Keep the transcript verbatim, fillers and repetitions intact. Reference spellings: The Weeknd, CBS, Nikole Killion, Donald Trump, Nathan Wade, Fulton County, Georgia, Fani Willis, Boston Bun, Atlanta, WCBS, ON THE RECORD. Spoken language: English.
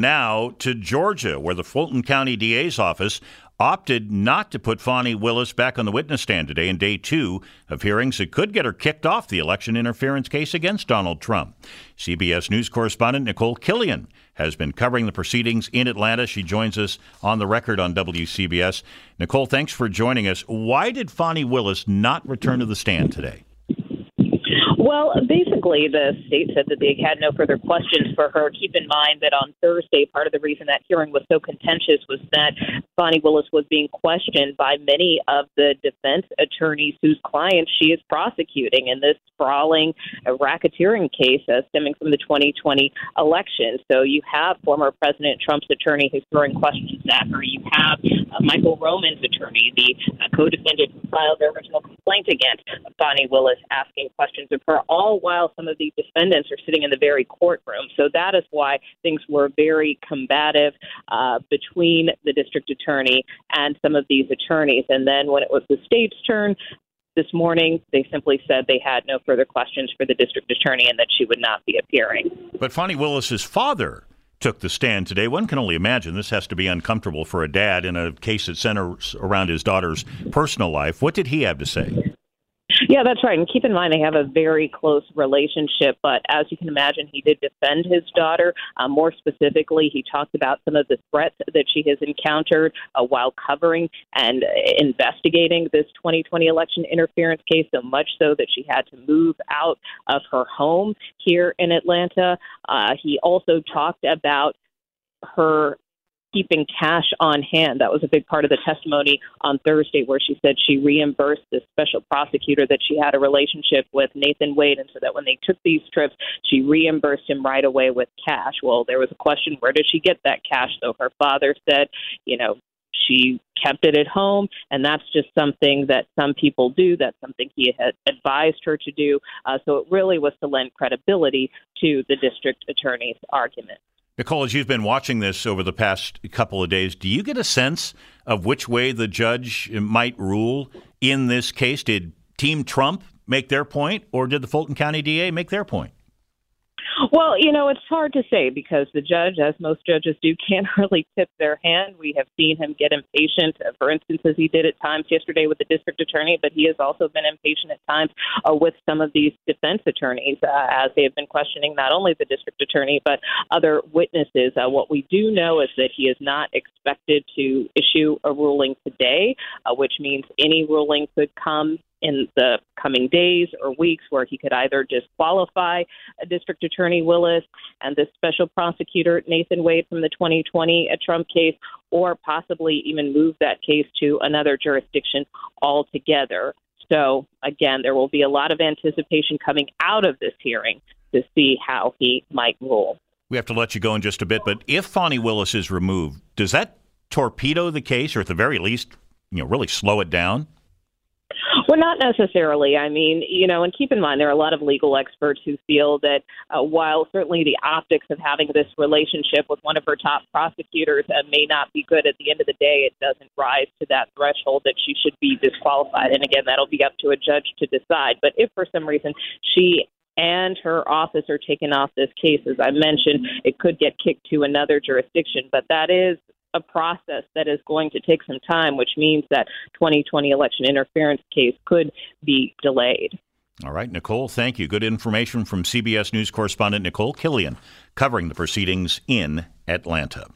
Now to Georgia, where the Fulton County D A's office opted not to put Fani Willis back on the witness stand today in day two of hearings that could get her kicked off the election interference case against Donald Trump. C B S News correspondent Nikole Killion has been covering the proceedings in Atlanta. She joins us on the record on W C B S. Nikole, thanks for joining us. Why did Fani Willis not return to the stand today? Well, basically, the state said that they had no further questions for her. Keep in mind that on Thursday, part of the reason that hearing was so contentious was that Fani Willis was being questioned by many of the defense attorneys whose clients she is prosecuting in this sprawling racketeering case uh, stemming from the twenty twenty election. So you have former President Trump's attorney who's throwing questions at her. You have uh, Michael Roman's attorney, the uh, co-defendant who filed their original complaint against Fani Willis, asking questions of her, all while some of the defendants are sitting in the very courtroom. So that is why things were very combative uh, between the district attorney and some of these attorneys. And then when it was the state's turn this morning, they simply said they had no further questions for the district attorney and that she would not be appearing. But Fani Willis's father took the stand today. One can only imagine this has to be uncomfortable for a dad in a case that centers around his daughter's personal life. What did he have to say? Yeah, that's right. And keep in mind, they have a very close relationship. But as you can imagine, he did defend his daughter. Uh, more specifically, he talked about some of the threats that she has encountered uh, while covering and investigating this twenty twenty election interference case, so much so that she had to move out of her home here in Atlanta. Uh, he also talked about her keeping cash on hand. That was a big part of the testimony on Thursday, where she said she reimbursed this special prosecutor that she had a relationship with, Nathan Wade, and so that when they took these trips, she reimbursed him right away with cash. Well, there was a question, where did she get that cash? So her father said, you know, she kept it at home, and that's just something that some people do. That's something he had advised her to do. Uh, so it really was to lend credibility to the district attorney's argument. Nikole, as you've been watching this over the past couple of days, do you get a sense of which way the judge might rule in this case? Did Team Trump make their point, or did the Fulton County D A make their point? Well, you know, it's hard to say because the judge, as most judges do, can't really tip their hand. We have seen him get impatient, for instance, as he did at times yesterday with the district attorney, but he has also been impatient at times uh, with some of these defense attorneys uh, as they have been questioning not only the district attorney but other witnesses. Uh, what we do know is that he is not expected to issue a ruling today, uh, which means any ruling could come in the coming days or weeks, where he could either disqualify a District Attorney Willis and this special prosecutor, Nathan Wade, from the twenty twenty Trump case, or possibly even move that case to another jurisdiction altogether. So, again, there will be a lot of anticipation coming out of this hearing to see how he might rule. We have to let you go in just a bit, but if Fani Willis is removed, does that torpedo the case, or at the very least, you know, really slow it down? Well, not necessarily. I mean, you know, and keep in mind, there are a lot of legal experts who feel that uh, while certainly the optics of having this relationship with one of her top prosecutors uh, may not be good, at the end of the day, it doesn't rise to that threshold that she should be disqualified. And again, that'll be up to a judge to decide. But if for some reason she and her office are taken off this case, as I mentioned, it could get kicked to another jurisdiction. But that is a process that is going to take some time, which means that twenty twenty election interference case could be delayed. All right, Nikole, thank you. Good information from C B S News correspondent Nikole Killion covering the proceedings in Atlanta.